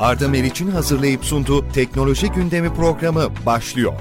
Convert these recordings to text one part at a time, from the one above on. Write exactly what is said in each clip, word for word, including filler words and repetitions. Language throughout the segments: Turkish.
Arda Meriç'in hazırlayıp sunduğu Teknoloji Gündemi programı başlıyor.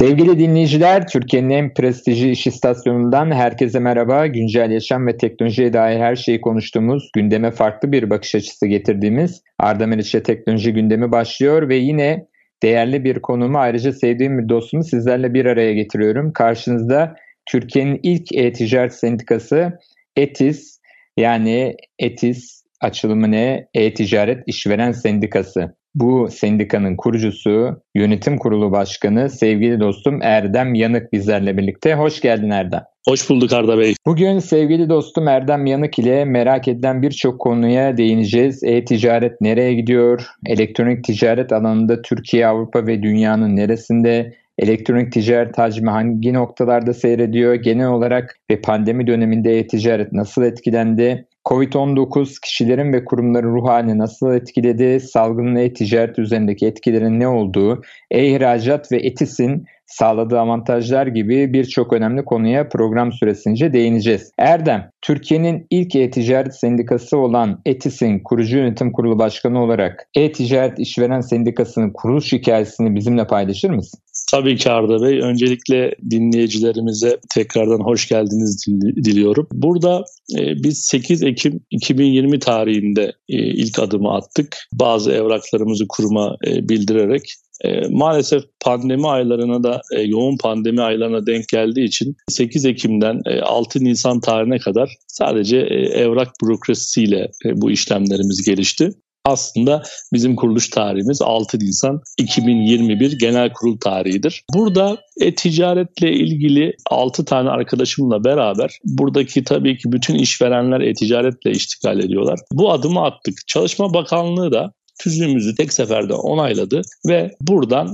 Sevgili dinleyiciler, Türkiye'nin en prestijli iş istasyonundan herkese merhaba. Güncel yaşam ve teknolojiye dair her şeyi konuştuğumuz, gündeme farklı bir bakış açısı getirdiğimiz Arda Meriç'le Teknoloji Gündemi başlıyor ve yine değerli bir konuğumu, ayrıca sevdiğim bir dostumu sizlerle bir araya getiriyorum. Karşınızda Türkiye'nin ilk e-ticaret sendikası ETİS, yani ETİS açılımı ne? E-ticaret İşveren Sendikası. Bu sendikanın kurucusu, yönetim kurulu başkanı sevgili dostum Erdem Yanık bizlerle birlikte. Hoş geldin Erdem. Hoş bulduk Arda Bey. Bugün sevgili dostum Erdem Yanık ile merak edilen birçok konuya değineceğiz. E-ticaret nereye gidiyor? Elektronik ticaret alanında Türkiye, Avrupa ve dünyanın neresinde? Elektronik ticaret hacmi hangi noktalarda seyrediyor? Genel olarak ve pandemi döneminde e-ticaret nasıl etkilendi? kovid on dokuz kişilerin ve kurumların ruh halini nasıl etkiledi? Salgının e-ticaret üzerindeki etkilerin ne olduğu, e-ihracat ve ETİS'in sağladığı avantajlar gibi birçok önemli konuya program süresince değineceğiz. Erdem, Türkiye'nin ilk e-ticaret sendikası olan ETİS'in kurucu yönetim kurulu başkanı olarak e-ticaret işveren sendikasının kuruluş hikayesini bizimle paylaşır mısın? Tabii ki Arda Bey. Öncelikle dinleyicilerimize tekrardan hoş geldiniz diliyorum. Burada e, biz sekiz Ekim iki bin yirmi tarihinde e, ilk adımı attık. Bazı evraklarımızı kuruma e, bildirerek. E, maalesef pandemi aylarına da e, yoğun pandemi aylarına denk geldiği için sekiz Ekim'den e, altı Nisan tarihine kadar sadece e, evrak bürokrasisiyle e, bu işlemlerimiz gelişti. Aslında bizim kuruluş tarihimiz altı Nisan iki bin yirmi bir genel kurul tarihidir. Burada e-ticaretle ilgili altı tane arkadaşımla beraber buradaki tabii ki bütün işverenler e-ticaretle iştikal ediyorlar. Bu adımı attık. Çalışma Bakanlığı da tüzüğümüzü tek seferde onayladı ve buradan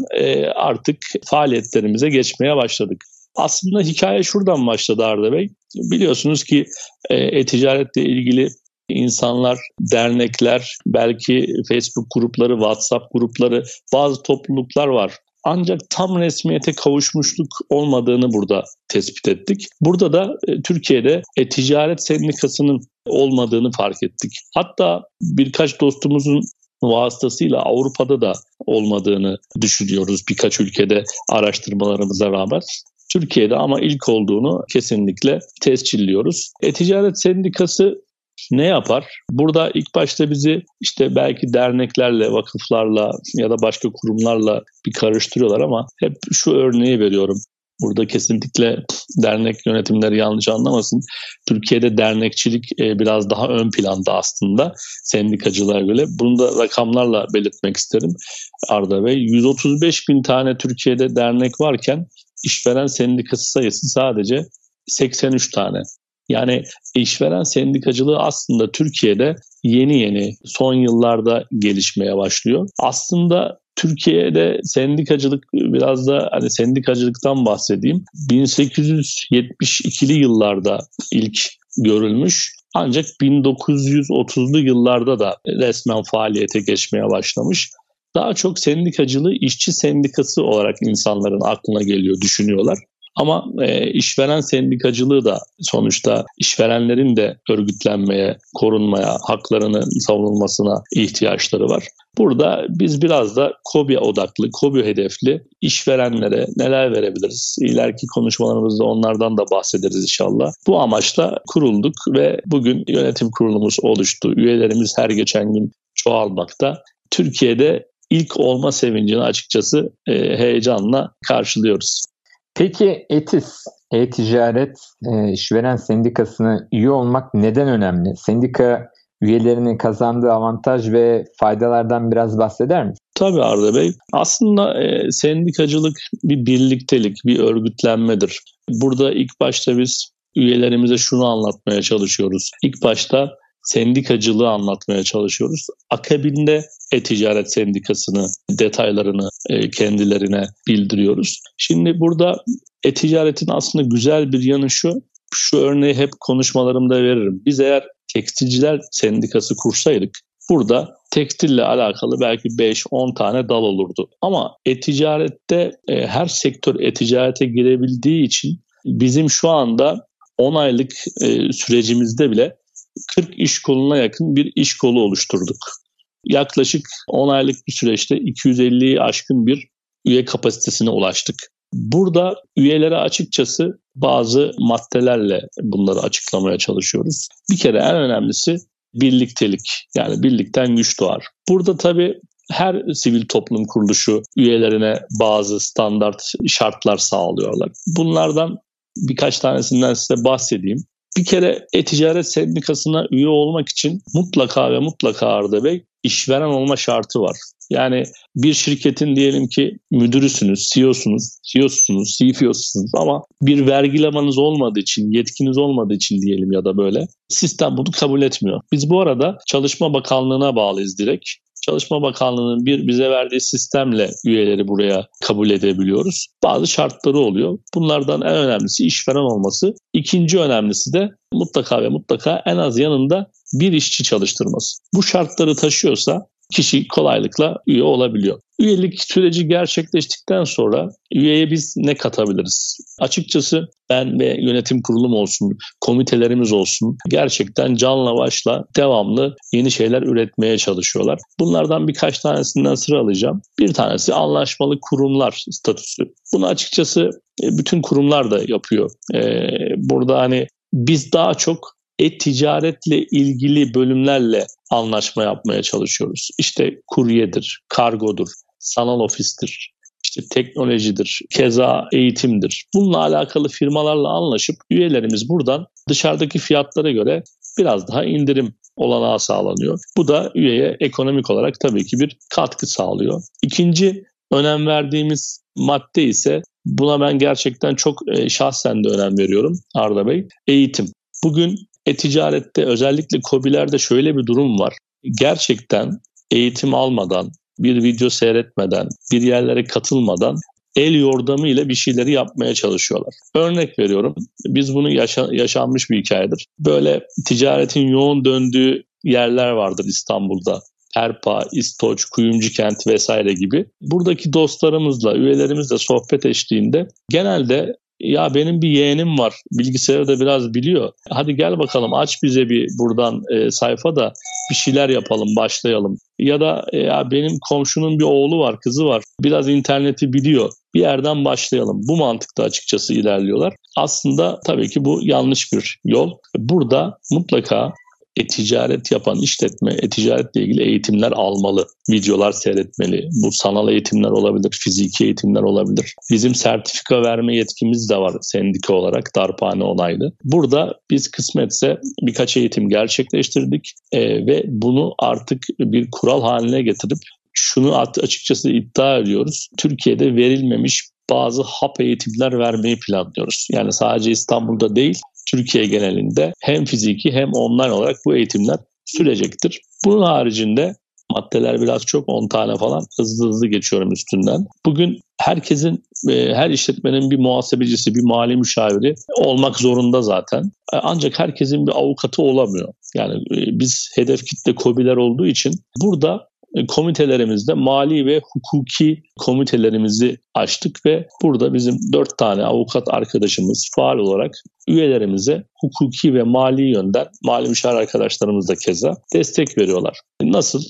artık faaliyetlerimize geçmeye başladık. Aslında hikaye şuradan başladı Arda Bey. Biliyorsunuz ki e-ticaretle ilgili İnsanlar, dernekler, belki Facebook grupları, WhatsApp grupları, bazı topluluklar var. Ancak tam resmiyete kavuşmuşluk olmadığını burada tespit ettik. Burada da Türkiye'de e-ticaret sendikasının olmadığını fark ettik. Hatta birkaç dostumuzun vasıtasıyla Avrupa'da da olmadığını düşünüyoruz birkaç ülkede araştırmalarımıza rağmen. Türkiye'de ama ilk olduğunu kesinlikle tescilliyoruz. E-ticaret sendikası ne yapar? Burada ilk başta bizi işte belki derneklerle, vakıflarla ya da başka kurumlarla bir karıştırıyorlar ama hep şu örneği veriyorum. Burada kesinlikle dernek yönetimleri yanlış anlamasın. Türkiye'de dernekçilik biraz daha ön planda aslında sendikacılar göre. Bunu da rakamlarla belirtmek isterim Arda Bey. yüz otuz beş bin tane Türkiye'de dernek varken işveren sendikası sayısı sadece seksen üç tane. Yani işveren sendikacılığı aslında Türkiye'de yeni yeni son yıllarda gelişmeye başlıyor. Aslında Türkiye'de sendikacılık biraz da hani sendikacılıktan bahsedeyim. bin sekiz yüz yetmiş ikili yıllarda ilk görülmüş. Ancak bin dokuz yüz otuzlu yıllarda da resmen faaliyete geçmeye başlamış. Daha çok sendikacılığı işçi sendikası olarak insanların aklına geliyor, düşünüyorlar. Ama e, işveren sendikacılığı da sonuçta işverenlerin de örgütlenmeye, korunmaya, haklarının savunulmasına ihtiyaçları var. Burada biz biraz da KOBİ odaklı, KOBİ hedefli işverenlere neler verebiliriz? İleriki konuşmalarımızda onlardan da bahsederiz inşallah. Bu amaçla kurulduk ve bugün yönetim kurulumuz oluştu. Üyelerimiz her geçen gün çoğalmakta. Türkiye'de ilk olma sevincini açıkçası e, heyecanla karşılıyoruz. Peki ETİS, E-Ticaret İşveren Sendikası'na üye olmak neden önemli? Sendika üyelerinin kazandığı avantaj ve faydalardan biraz bahseder misin? Tabii Arda Bey. Aslında e, sendikacılık bir birliktelik, bir örgütlenmedir. Burada ilk başta biz üyelerimize şunu anlatmaya çalışıyoruz. İlk başta sendikacılığı anlatmaya çalışıyoruz. Akabinde e-ticaret sendikasını, detaylarını kendilerine bildiriyoruz. Şimdi burada e-ticaretin aslında güzel bir yanı şu, şu örneği hep konuşmalarımda veririm. Biz eğer tekstilciler sendikası kursaydık, burada tekstille alakalı belki beş on tane dal olurdu. Ama e-ticarette e, her sektör e-ticarete girebildiği için bizim şu anda on aylık e, sürecimizde bile kırk iş koluna yakın bir iş kolu oluşturduk. Yaklaşık on aylık bir süreçte iki yüz elliyi aşkın bir üye kapasitesine ulaştık. Burada üyelere açıkçası bazı maddelerle bunları açıklamaya çalışıyoruz. Bir kere en önemlisi birliktelik. Yani birlikten güç doğar. Burada tabii her sivil toplum kuruluşu üyelerine bazı standart şartlar sağlıyorlar. Bunlardan birkaç tanesinden size bahsedeyim. Bir kere e-ticaret sendikasına üye olmak için mutlaka ve mutlaka Arda Bey işveren olma şartı var. Yani bir şirketin diyelim ki müdürüsünüz, C E O'sunuz, C E O'sunuz, C F O'sunuz ama bir vergilemanız olmadığı için, yetkiniz olmadığı için diyelim ya da böyle sistem bunu kabul etmiyor. Biz bu arada Çalışma Bakanlığı'na bağlıyız direkt. Çalışma Bakanlığı'nın bir bize verdiği sistemle üyeleri buraya kabul edebiliyoruz. Bazı şartları oluyor. Bunlardan en önemlisi işveren olması. İkinci önemlisi de mutlaka ve mutlaka en az yanında bir işçi çalıştırması. Bu şartları taşıyorsa kişi kolaylıkla üye olabiliyor. Üyelik süreci gerçekleştikten sonra üyeye biz ne katabiliriz? Açıkçası ben ve yönetim kurulum olsun, komitelerimiz olsun gerçekten canla başla devamlı yeni şeyler üretmeye çalışıyorlar. Bunlardan birkaç tanesinden sıralayacağım. Bir tanesi anlaşmalı kurumlar statüsü. Bunu açıkçası bütün kurumlar da yapıyor. Ee, burada hani biz daha çok e-ticaretle ilgili bölümlerle anlaşma yapmaya çalışıyoruz. İşte kuryedir, kargodur, sanal ofistir, işte teknolojidir, keza eğitimdir. Bununla alakalı firmalarla anlaşıp üyelerimiz buradan dışarıdaki fiyatlara göre biraz daha indirim olanağı sağlanıyor. Bu da üyeye ekonomik olarak tabii ki bir katkı sağlıyor. İkinci önem verdiğimiz madde ise, buna ben gerçekten çok şahsen de önem veriyorum Arda Bey, eğitim. Bugün e-ticarette özellikle KOBİ'lerde şöyle bir durum var. Gerçekten eğitim almadan, bir video seyretmeden, bir yerlere katılmadan el yordamıyla bir şeyleri yapmaya çalışıyorlar. Örnek veriyorum, biz bunu yaşa- yaşanmış bir hikayedir. Böyle ticaretin yoğun döndüğü yerler vardır İstanbul'da. Erpa, İstoç, Kuyumcukent vesaire gibi. Buradaki dostlarımızla, üyelerimizle sohbet eşliğinde genelde ya benim bir yeğenim var, bilgisayarı da biraz biliyor. Hadi gel bakalım aç bize bir buradan e, sayfa da bir şeyler yapalım, başlayalım. Ya da e, ya benim komşunun bir oğlu var, kızı var. Biraz interneti biliyor. Bir yerden başlayalım. Bu mantıkta açıkçası ilerliyorlar. Aslında tabii ki bu yanlış bir yol. Burada mutlaka e-ticaret yapan işletme e-ticaretle ilgili eğitimler almalı. Videolar seyretmeli. Bu sanal eğitimler olabilir, fiziki eğitimler olabilir. Bizim sertifika verme yetkimiz de var sendika olarak, darphane onaylı. Burada biz kısmetse birkaç eğitim gerçekleştirdik e, ve bunu artık bir kural haline getirip şunu açıkçası iddia ediyoruz. Türkiye'de verilmemiş bazı hap eğitimler vermeyi planlıyoruz. Yani sadece İstanbul'da değil, Türkiye genelinde hem fiziki hem online olarak bu eğitimler sürecektir. Bunun haricinde maddeler biraz çok, on tane falan, hızlı hızlı geçiyorum üstünden. Bugün herkesin, her işletmenin bir muhasebecisi, bir mali müşaviri olmak zorunda zaten. Ancak herkesin bir avukatı olamıyor. Yani biz hedef kitle KOBİ'ler olduğu için burada komitelerimizde mali ve hukuki komitelerimizi açtık ve burada bizim dört tane avukat arkadaşımız faal olarak üyelerimize hukuki ve mali yönden, mali müşavir arkadaşlarımız da keza destek veriyorlar. Nasıl?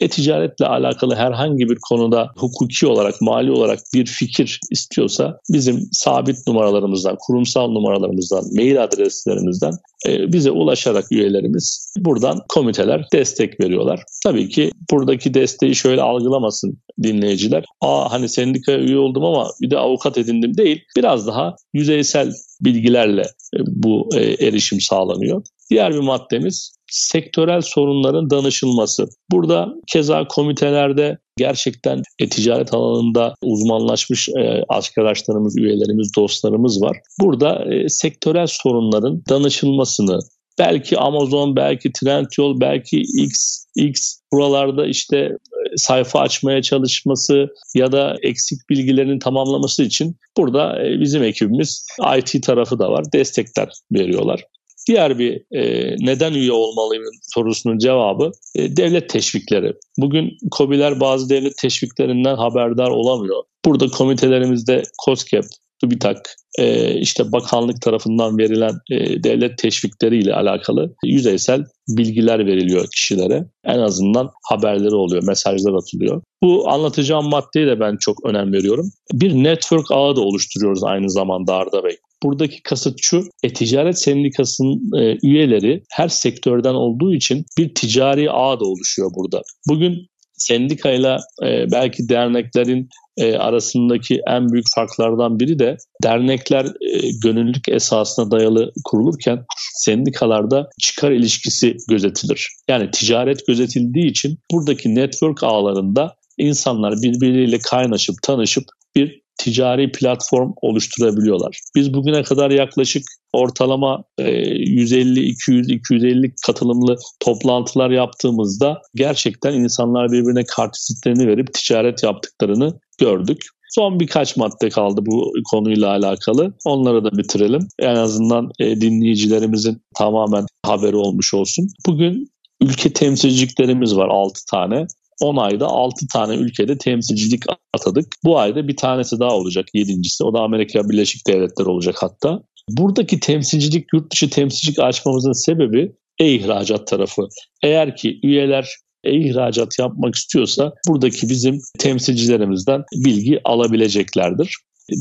E-ticaretle alakalı herhangi bir konuda hukuki olarak, mali olarak bir fikir istiyorsa bizim sabit numaralarımızdan, kurumsal numaralarımızdan, mail adreslerimizden bize ulaşarak üyelerimiz buradan komiteler destek veriyorlar. Tabii ki buradaki desteği şöyle algılamasın dinleyiciler. Aa hani sendika üye oldum ama bir de avukat edindim değil. Biraz daha yüzeysel bilgilerle bu erişim sağlanıyor. Diğer bir maddemiz sektörel sorunların danışılması. Burada keza komitelerde gerçekten ticaret alanında uzmanlaşmış arkadaşlarımız, üyelerimiz, dostlarımız var. Burada sektörel sorunların danışılmasını, belki Amazon, belki Trendyol, belki X, X buralarda işte sayfa açmaya çalışması ya da eksik bilgilerin tamamlaması için burada bizim ekibimiz I T tarafı da var, destekler veriyorlar. Diğer bir e, neden üye olmalıyım sorusunun cevabı e, devlet teşvikleri. Bugün KOBİ'ler bazı devlet teşviklerinden haberdar olamıyor. Burada komitelerimizde KOSGEB, TÜBİTAK, e, işte bakanlık tarafından verilen e, devlet teşvikleriyle alakalı yüzeysel bilgiler veriliyor kişilere. En azından haberleri oluyor, mesajlar atılıyor. Bu anlatacağım maddeye de ben çok önem veriyorum. Bir network ağı da oluşturuyoruz aynı zamanda Arda Bey. Buradaki kasıt şu, e-ticaret sendikasının e, üyeleri her sektörden olduğu için bir ticari ağ da oluşuyor burada. Bugün sendikayla e, belki derneklerin e, arasındaki en büyük farklardan biri de dernekler e, gönüllülük esasına dayalı kurulurken sendikalarda çıkar ilişkisi gözetilir. Yani ticaret gözetildiği için buradaki network ağlarında insanlar birbirleriyle kaynaşıp tanışıp bir ticari platform oluşturabiliyorlar. Biz bugüne kadar yaklaşık ortalama yüz elli iki yüz iki yüz elli katılımlı toplantılar yaptığımızda gerçekten insanlar birbirine kartvizitlerini verip ticaret yaptıklarını gördük. Son birkaç madde kaldı bu konuyla alakalı. Onları da bitirelim. En azından dinleyicilerimizin tamamen haberi olmuş olsun. Bugün ülke temsilciliklerimiz var altı tane. on ayda altı tane ülkede temsilcilik atadık. Bu ayda bir tanesi daha olacak, yedincisi. O da Amerika Birleşik Devletleri olacak hatta. Buradaki temsilcilik, yurt dışı temsilcilik açmamızın sebebi e-ihracat tarafı. Eğer ki üyeler e-ihracat yapmak istiyorsa buradaki bizim temsilcilerimizden bilgi alabileceklerdir.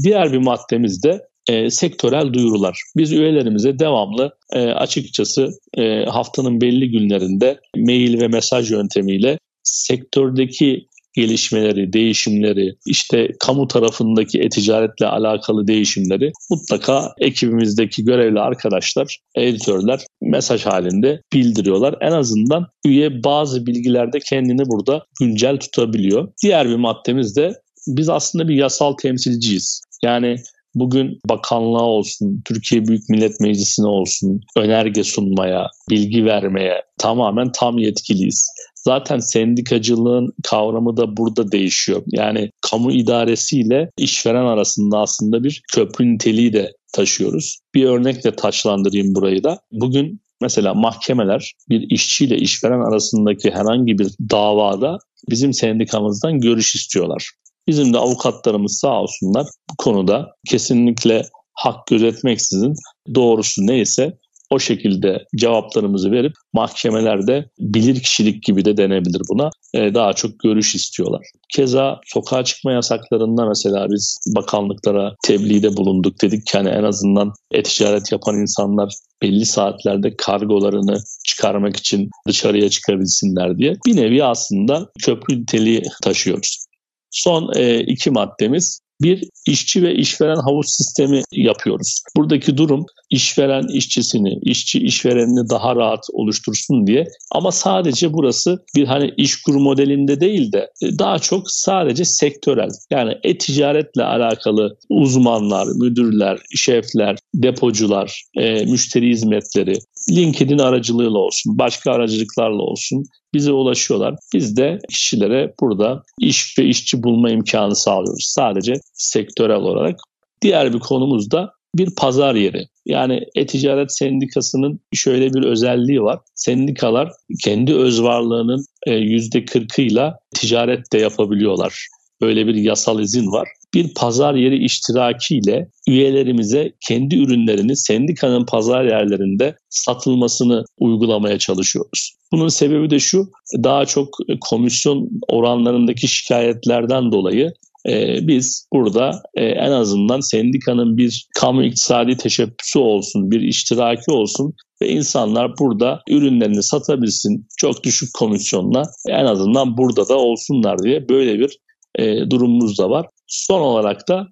Diğer bir maddemiz de E, sektörel duyurular. Biz üyelerimize devamlı e, açıkçası e, haftanın belli günlerinde mail ve mesaj yöntemiyle sektördeki gelişmeleri, değişimleri, işte kamu tarafındaki e-ticaretle alakalı değişimleri mutlaka ekibimizdeki görevli arkadaşlar, editörler mesaj halinde bildiriyorlar. En azından üye bazı bilgilerde kendini burada güncel tutabiliyor. Diğer bir maddemiz de biz aslında bir yasal temsilciyiz. Yani bugün bakanlığa olsun, Türkiye Büyük Millet Meclisi'ne olsun, önerge sunmaya, bilgi vermeye tamamen tam yetkiliyiz. Zaten sendikacılığın kavramı da burada değişiyor. Yani kamu idaresiyle işveren arasında aslında bir köprü niteliği de taşıyoruz. Bir örnekle taçlandırayım burayı da. Bugün mesela mahkemeler bir işçiyle işveren arasındaki herhangi bir davada bizim sendikamızdan görüş istiyorlar. Bizim de avukatlarımız sağ olsunlar bu konuda kesinlikle hak gözetmeksizin doğrusu neyse o şekilde cevaplarımızı verip mahkemelerde bilirkişilik gibi de denebilir buna. Ee, daha çok görüş istiyorlar. Keza sokağa çıkma yasaklarında mesela biz bakanlıklara tebliğde bulunduk. Dedik ki hani en azından e-ticaret yapan insanlar belli saatlerde kargolarını çıkarmak için dışarıya çıkabilsinler diye. Bir nevi aslında köprü niteliği taşıyoruz. Son e, iki maddemiz. Bir, işçi ve işveren havuz sistemi yapıyoruz. Buradaki durum işveren işçisini, işçi işverenini daha rahat oluştursun diye. Ama sadece burası bir hani iş kur modelinde değil de daha çok sadece sektörel. Yani e-ticaretle alakalı uzmanlar, müdürler, şefler, depocular, e, müşteri hizmetleri, LinkedIn aracılığıyla olsun, başka aracılıklarla olsun bize ulaşıyorlar. Biz de kişilere burada iş ve işçi bulma imkanı sağlıyoruz. Sadece sektörel olarak. Diğer bir konumuz da bir pazar yeri. Yani e-ticaret sendikasının şöyle bir özelliği var. Sendikalar kendi öz varlığının yüzde kırkıyla ticaret de yapabiliyorlar. Böyle bir yasal izin var. Bir pazar yeri iştirakiyle üyelerimize kendi ürünlerini sendikanın pazar yerlerinde satılmasını uygulamaya çalışıyoruz. Bunun sebebi de şu, daha çok komisyon oranlarındaki şikayetlerden dolayı Ee, biz burada e, en azından sendikanın bir kamu iktisadi teşebbüsü olsun, bir iştiraki olsun ve insanlar burada ürünlerini satabilsin çok düşük komisyonla, en azından burada da olsunlar diye böyle bir e, durumumuz da var. Son olarak da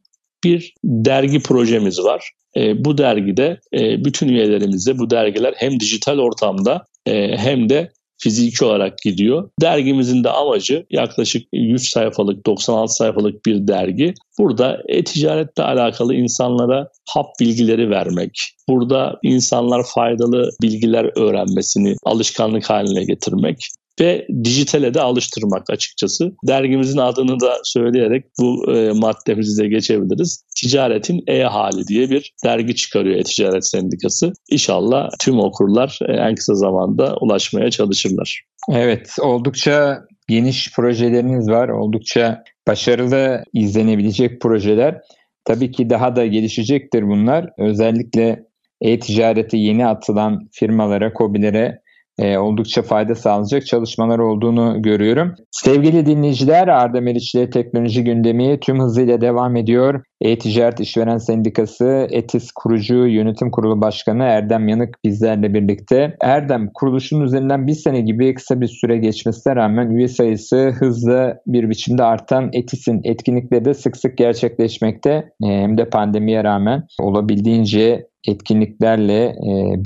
bir dergi projemiz var. E, bu dergide e, bütün üyelerimize bu dergiler hem dijital ortamda e, hem de fiziki olarak gidiyor. Dergimizin de amacı yaklaşık yüz sayfalık, doksan altı sayfalık bir dergi. Burada e-ticaretle alakalı insanlara hap bilgileri vermek, burada insanlar faydalı bilgiler öğrenmesini alışkanlık haline getirmek. ve dijitale de alıştırmak açıkçası. Dergimizin adını da söyleyerek bu e, maddemizi de geçebiliriz. Ticaretin E-Hali diye bir dergi çıkarıyor E-Ticaret Sendikası. İnşallah tüm okurlar e, en kısa zamanda ulaşmaya çalışırlar. Evet, oldukça geniş projeleriniz var. Oldukça başarılı izlenebilecek projeler. Tabii ki daha da gelişecektir bunlar. Özellikle e-ticarete yeni atılan firmalara, KOBİ'lere e, oldukça fayda sağlayacak çalışmalar olduğunu görüyorum. Sevgili dinleyiciler, Arda Meriç'le teknoloji gündemi tüm hızıyla devam ediyor. E-Ticaret İşveren Sendikası ETİS Kurucu Yönetim Kurulu Başkanı Erdem Yanık bizlerle birlikte. Erdem, kuruluşun üzerinden bir sene gibi kısa bir süre geçmesine rağmen üye sayısı hızlı bir biçimde artan ETİS'in etkinlikleri de sık sık gerçekleşmekte. Hem de pandemiye rağmen olabildiğince etkinliklerle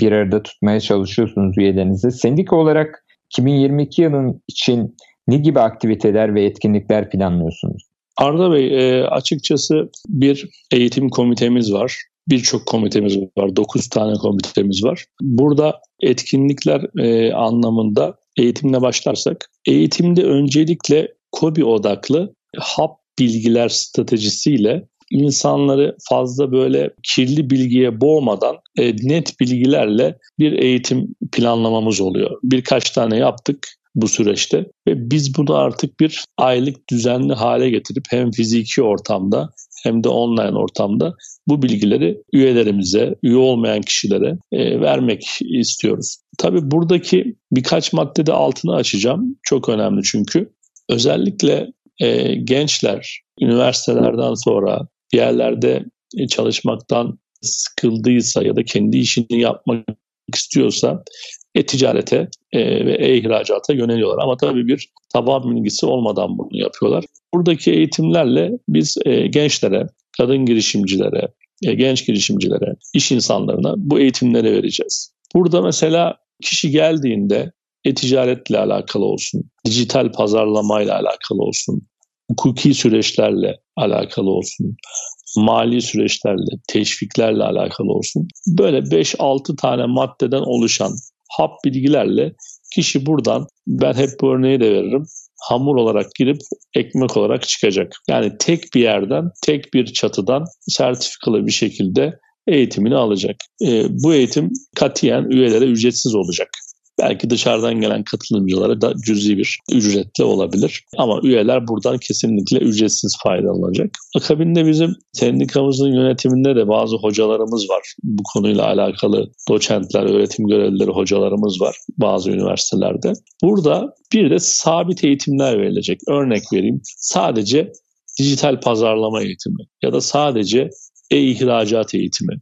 bir arada tutmaya çalışıyorsunuz üyelerinizi. Sendika olarak iki bin yirmi iki yılın için ne gibi aktiviteler ve etkinlikler planlıyorsunuz? Arda Bey, açıkçası bir eğitim komitemiz var. Birçok komitemiz var. dokuz tane komitemiz var. Burada etkinlikler anlamında eğitimle başlarsak, eğitimde öncelikle KOBİ odaklı hap bilgiler stratejisiyle insanları fazla böyle kirli bilgiye boğmadan net bilgilerle bir eğitim planlamamız oluyor. Birkaç tane yaptık bu süreçte ve biz bunu artık bir aylık düzenli hale getirip hem fiziki ortamda hem de online ortamda bu bilgileri üyelerimize, üye olmayan kişilere e, vermek istiyoruz. Tabii buradaki birkaç maddede altını açacağım. Çok önemli çünkü. Özellikle e, gençler üniversitelerden sonra bir yerlerde çalışmaktan sıkıldıysa ya da kendi işini yapmak istiyorsa e-ticarete e, ve e-ihracata yöneliyorlar. Ama tabii bir taban bilgisi olmadan bunu yapıyorlar. Buradaki eğitimlerle biz e, gençlere, kadın girişimcilere, e, genç girişimcilere, iş insanlarına bu eğitimleri vereceğiz. Burada mesela kişi geldiğinde e-ticaretle alakalı olsun, dijital pazarlamayla alakalı olsun, hukuki süreçlerle alakalı olsun, mali süreçlerle, teşviklerle alakalı olsun. Böyle beş altı tane maddeden oluşan hap bilgilerle kişi buradan, ben hep bu örneği de veririm, hamur olarak girip ekmek olarak çıkacak. Yani tek bir yerden, tek bir çatıdan sertifikalı bir şekilde eğitimini alacak. E, bu eğitim katiyen üyelere ücretsiz olacak. Belki dışarıdan gelen katılımcılara da cüzi bir ücretle olabilir. Ama üyeler buradan kesinlikle ücretsiz faydalanacak. Akabinde bizim sendikamızın yönetiminde de bazı hocalarımız var. Bu konuyla alakalı doçentler, öğretim görevlileri hocalarımız var bazı üniversitelerde. Burada bir de sabit eğitimler verilecek. Örnek vereyim. Sadece dijital pazarlama eğitimi ya da sadece e-ihracat eğitimi.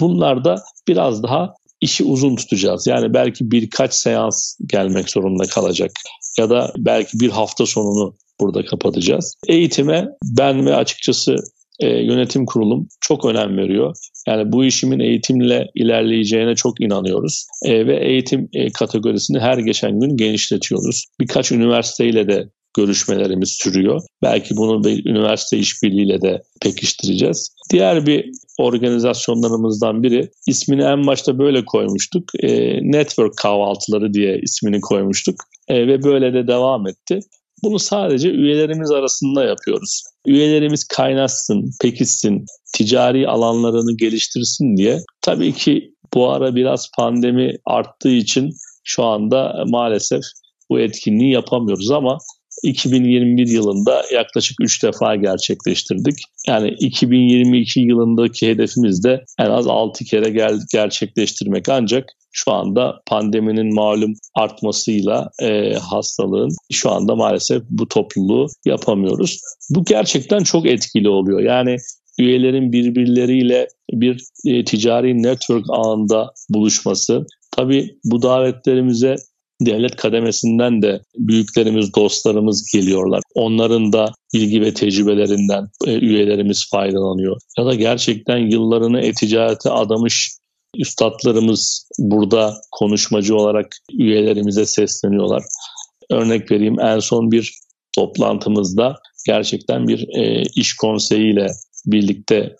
Bunlar da biraz daha İşi uzun tutacağız. Yani belki birkaç seans gelmek zorunda kalacak ya da belki bir hafta sonunu burada kapatacağız. Eğitime ben ve açıkçası e, yönetim kurulum çok önem veriyor. Yani bu işimin eğitimle ilerleyeceğine çok inanıyoruz e, ve eğitim e, kategorisini her geçen gün genişletiyoruz. Birkaç üniversiteyle de görüşmelerimiz sürüyor. Belki bunu bir üniversite işbirliğiyle de pekiştireceğiz. Diğer bir organizasyonlarımızdan biri, ismini en başta böyle koymuştuk. E, Network kahvaltıları diye ismini koymuştuk e, ve böyle de devam etti. Bunu sadece üyelerimiz arasında yapıyoruz. Üyelerimiz kaynaşsın, pekişsin, ticari alanlarını geliştirsin diye. Tabii ki bu ara biraz pandemi arttığı için şu anda maalesef bu etkinliği yapamıyoruz ama iki bin yirmi bir yılında yaklaşık üç defa gerçekleştirdik. Yani iki bin yirmi iki yılındaki hedefimiz de en az altı kere gerçekleştirmek, ancak şu anda pandeminin malum artmasıyla e, hastalığın şu anda maalesef bu topluluğu yapamıyoruz. Bu gerçekten çok etkili oluyor. Yani üyelerin birbirleriyle bir e, ticari network ağında buluşması. Tabii bu davetlerimize devlet kademesinden de büyüklerimiz, dostlarımız geliyorlar. Onların da bilgi ve tecrübelerinden üyelerimiz faydalanıyor. Ya da gerçekten yıllarını e-ticarete adamış üstadlarımız burada konuşmacı olarak üyelerimize sesleniyorlar. Örnek vereyim, en son bir toplantımızda gerçekten bir iş konseyiyle birlikte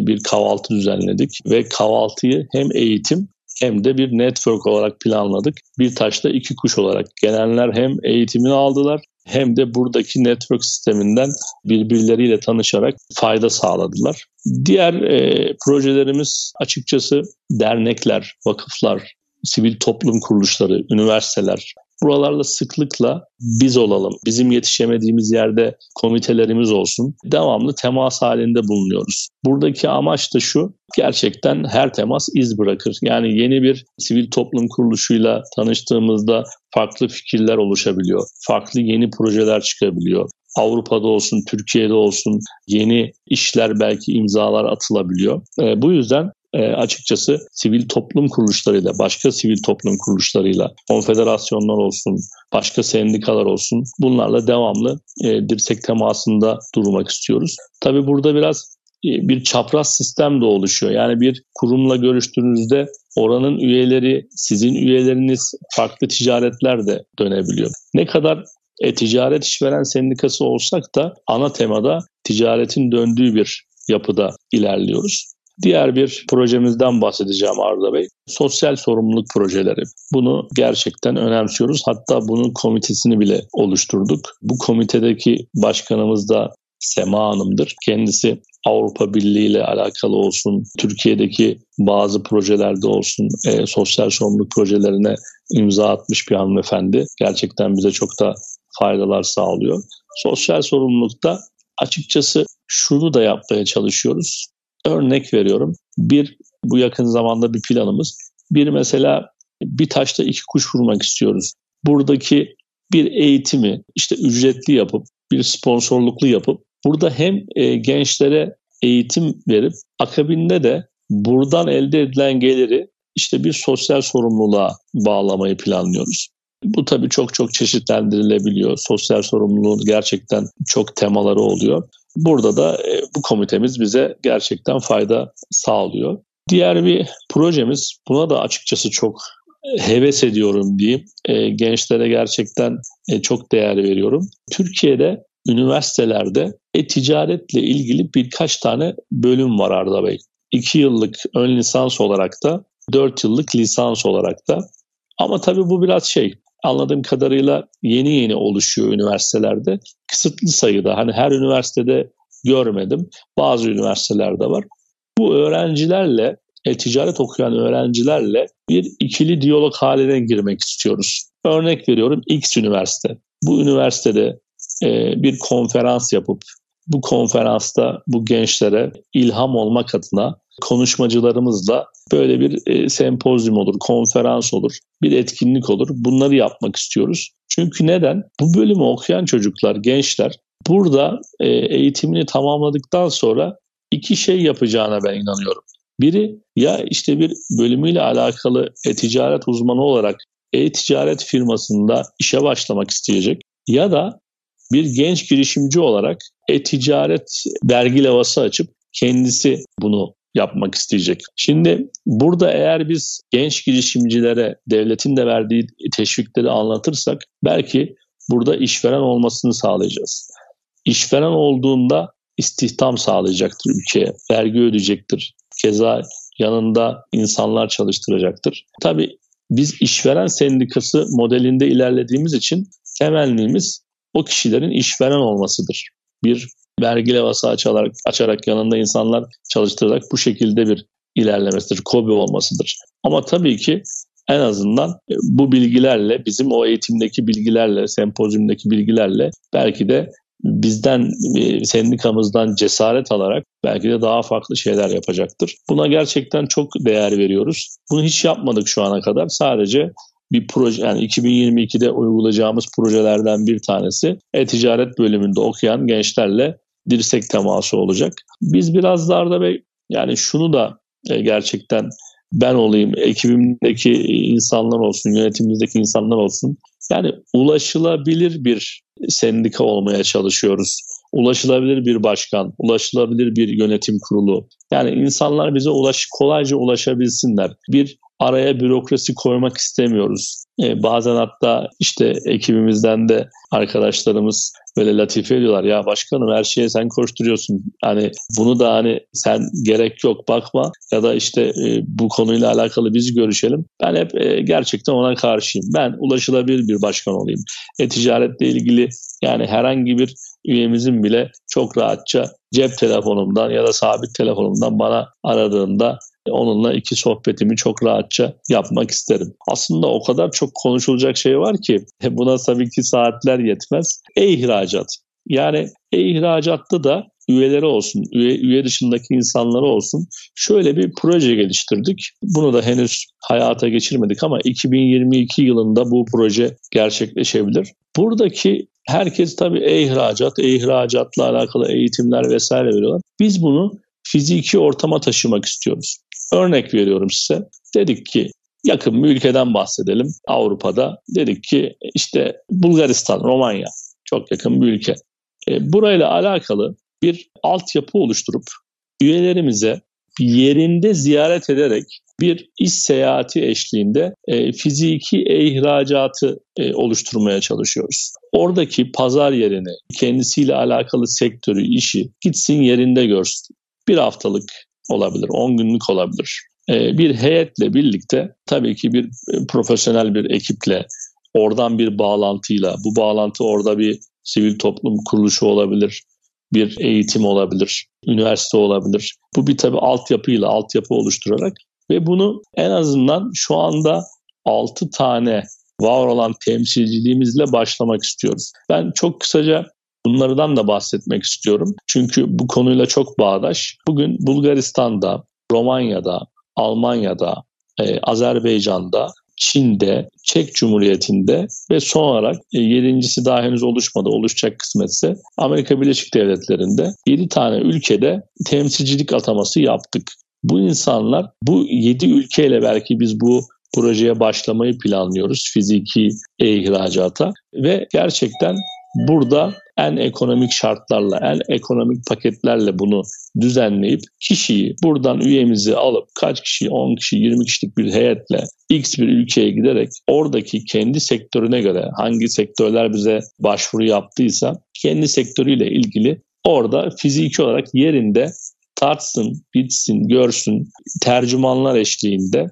bir kahvaltı düzenledik. Ve kahvaltıyı hem eğitim hem de bir network olarak planladık. Bir taşla iki kuş olarak gelenler hem eğitimini aldılar hem de buradaki network sisteminden birbirleriyle tanışarak fayda sağladılar. Diğer e, projelerimiz açıkçası dernekler, vakıflar, sivil toplum kuruluşları, üniversiteler. Buralarda sıklıkla biz olalım, bizim yetişemediğimiz yerde komitelerimiz olsun, devamlı temas halinde bulunuyoruz. Buradaki amaç da şu, gerçekten her temas iz bırakır. Yani yeni bir sivil toplum kuruluşuyla tanıştığımızda farklı fikirler oluşabiliyor, farklı yeni projeler çıkabiliyor. Avrupa'da olsun, Türkiye'de olsun yeni işler, belki imzalar atılabiliyor. E, bu yüzden E, açıkçası sivil toplum kuruluşlarıyla, başka sivil toplum kuruluşlarıyla, konfederasyonlar olsun, başka sendikalar olsun, bunlarla devamlı e, dirsek temasında durmak istiyoruz. Tabii burada biraz e, bir çapraz sistem de oluşuyor. Yani bir kurumla görüştüğünüzde oranın üyeleri, sizin üyeleriniz, farklı ticaretler de dönebiliyor. Ne kadar e, ticaret işveren sendikası olsak da ana temada ticaretin döndüğü bir yapıda ilerliyoruz. Diğer bir projemizden bahsedeceğim Arda Bey. Sosyal sorumluluk projeleri. Bunu gerçekten önemsiyoruz. Hatta bunun komitesini bile oluşturduk. Bu komitedeki başkanımız da Sema Hanım'dır. Kendisi Avrupa Birliği ile alakalı olsun, Türkiye'deki bazı projelerde olsun, e, sosyal sorumluluk projelerine imza atmış bir hanımefendi. Gerçekten bize çok da faydalar sağlıyor. Sosyal sorumlulukta açıkçası şunu da yapmaya çalışıyoruz. Örnek veriyorum, bir bu yakın zamanda bir planımız. Bir mesela bir taşla iki kuş vurmak istiyoruz. Buradaki bir eğitimi işte ücretli yapıp, bir sponsorluklu yapıp, burada hem e, gençlere eğitim verip, akabinde de buradan elde edilen geliri işte bir sosyal sorumluluğa bağlamayı planlıyoruz. Bu tabii çok çok çeşitlendirilebiliyor. Sosyal sorumluluğun gerçekten çok temaları oluyor. Burada da e, bu komitemiz bize gerçekten fayda sağlıyor. Diğer bir projemiz, buna da açıkçası çok heves ediyorum diyeyim. E, gençlere gerçekten e, çok değer veriyorum. Türkiye'de üniversitelerde e-ticaretle ilgili birkaç tane bölüm var Arda Bey. iki yıllık ön lisans olarak da, dört yıllık lisans olarak da. Ama tabii bu biraz şey... Anladığım kadarıyla yeni yeni oluşuyor üniversitelerde. Kısıtlı sayıda, hani her üniversitede görmedim. Bazı üniversitelerde var. Bu öğrencilerle, e, ticaret okuyan öğrencilerle bir ikili diyalog haline girmek istiyoruz. Örnek veriyorum, X üniversite. Bu üniversitede e, bir konferans yapıp, bu konferansta bu gençlere ilham olmak adına konuşmacılarımızla böyle bir e, sempozyum olur, konferans olur, bir etkinlik olur. Bunları yapmak istiyoruz. Çünkü neden? Bu bölümü okuyan çocuklar, gençler burada e, eğitimini tamamladıktan sonra iki şey yapacağına ben inanıyorum. Biri, ya işte bir bölümüyle alakalı e-ticaret uzmanı olarak e-ticaret firmasında işe başlamak isteyecek, ya da bir genç girişimci olarak e-ticaret vergi levhası açıp kendisi bunu yapmak isteyecek. Şimdi burada eğer biz genç girişimcilere devletin de verdiği teşvikleri anlatırsak, belki burada işveren olmasını sağlayacağız. İşveren olduğunda istihdam sağlayacaktır ülkeye, vergi ödeyecektir. Keza yanında insanlar çalıştıracaktır. Tabii biz işveren sendikası modelinde ilerlediğimiz için temennimiz o kişilerin işveren olmasıdır. Bir vergi levhası açarak, açarak yanında insanlar çalıştırarak bu şekilde bir ilerlemesidir, KOBİ olmasıdır. Ama tabii ki en azından bu bilgilerle, bizim o eğitimdeki bilgilerle, sempozyumdaki bilgilerle, belki de bizden, sendikamızdan cesaret alarak belki de daha farklı şeyler yapacaktır. Buna gerçekten çok değer veriyoruz. Bunu hiç yapmadık şu ana kadar. Sadece bir proje, yani iki bin yirmi ikide uygulayacağımız projelerden bir tanesi e-ticaret bölümünde okuyan gençlerle dirsek teması olacak. Biz biraz da Arda Bey, yani şunu da gerçekten ben olayım, ekibimdeki insanlar olsun, yönetimimizdeki insanlar olsun, yani ulaşılabilir bir sendika olmaya çalışıyoruz. Ulaşılabilir bir başkan, ulaşılabilir bir yönetim kurulu. Yani insanlar bize ulaş, kolayca ulaşabilsinler. Bir araya bürokrasi koymak istemiyoruz. Ee, bazen hatta işte ekibimizden de arkadaşlarımız böyle latife ediyorlar. Ya başkanım her şeye sen koşturuyorsun. Hani bunu da hani sen gerek yok bakma ya da işte e, bu konuyla alakalı biz görüşelim. Ben hep e, gerçekten ona karşıyım. Ben ulaşılabilir bir başkan olayım. E-ticaretle ilgili yani herhangi bir üyemizin bile çok rahatça cep telefonumdan ya da sabit telefonumdan bana aradığında onunla iki sohbetimi çok rahatça yapmak isterim. Aslında o kadar çok konuşulacak şey var ki buna tabii ki saatler yetmez. E-ihracat. Yani e-ihracatta da üyeleri olsun, üye, üye dışındaki insanları olsun şöyle bir proje geliştirdik. Bunu da henüz hayata geçirmedik ama iki bin yirmi iki yılında bu proje gerçekleşebilir. Buradaki herkes tabii e-ihracat, e-ihracatla alakalı eğitimler vesaire veriyorlar. Biz bunu fiziki ortama taşımak istiyoruz. Örnek veriyorum size. Dedik ki yakın bir ülkeden bahsedelim Avrupa'da. Dedik ki işte Bulgaristan, Romanya çok yakın bir ülke. E, burayla alakalı bir altyapı oluşturup üyelerimize yerinde ziyaret ederek bir iş seyahati eşliğinde e, fiziki e-ihracatı e, oluşturmaya çalışıyoruz. Oradaki pazar yerini, kendisiyle alakalı sektörü, işi gitsin yerinde görsün. Bir haftalık olabilir, on günlük olabilir. Bir heyetle birlikte tabii ki bir profesyonel bir ekiple, oradan bir bağlantıyla, bu bağlantı orada bir sivil toplum kuruluşu olabilir, bir eğitim olabilir, üniversite olabilir. Bu bir tabii altyapıyla, altyapı oluşturarak ve bunu en azından şu anda altı tane var olan temsilciliğimizle başlamak istiyoruz. Ben çok kısaca bunlardan da bahsetmek istiyorum. Çünkü bu konuyla çok bağdaş. Bugün Bulgaristan'da, Romanya'da, Almanya'da, e, Azerbaycan'da, Çin'de, Çek Cumhuriyeti'nde ve son olarak e, yedincisi daha henüz oluşmadı, oluşacak kısmetse Amerika Birleşik Devletleri'nde yedi tane ülkede temsilcilik ataması yaptık. Bu insanlar, bu yedi ülkeyle belki biz bu projeye başlamayı planlıyoruz fiziki e-ihracata ve gerçekten burada en ekonomik şartlarla, en ekonomik paketlerle bunu düzenleyip kişiyi, buradan üyemizi alıp kaç kişi, on kişi, yirmi kişilik bir heyetle X bir ülkeye giderek oradaki kendi sektörüne göre hangi sektörler bize başvuru yaptıysa kendi sektörüyle ilgili orada fiziki olarak yerinde tartsın, bitsin, görsün, tercümanlar eşliğinde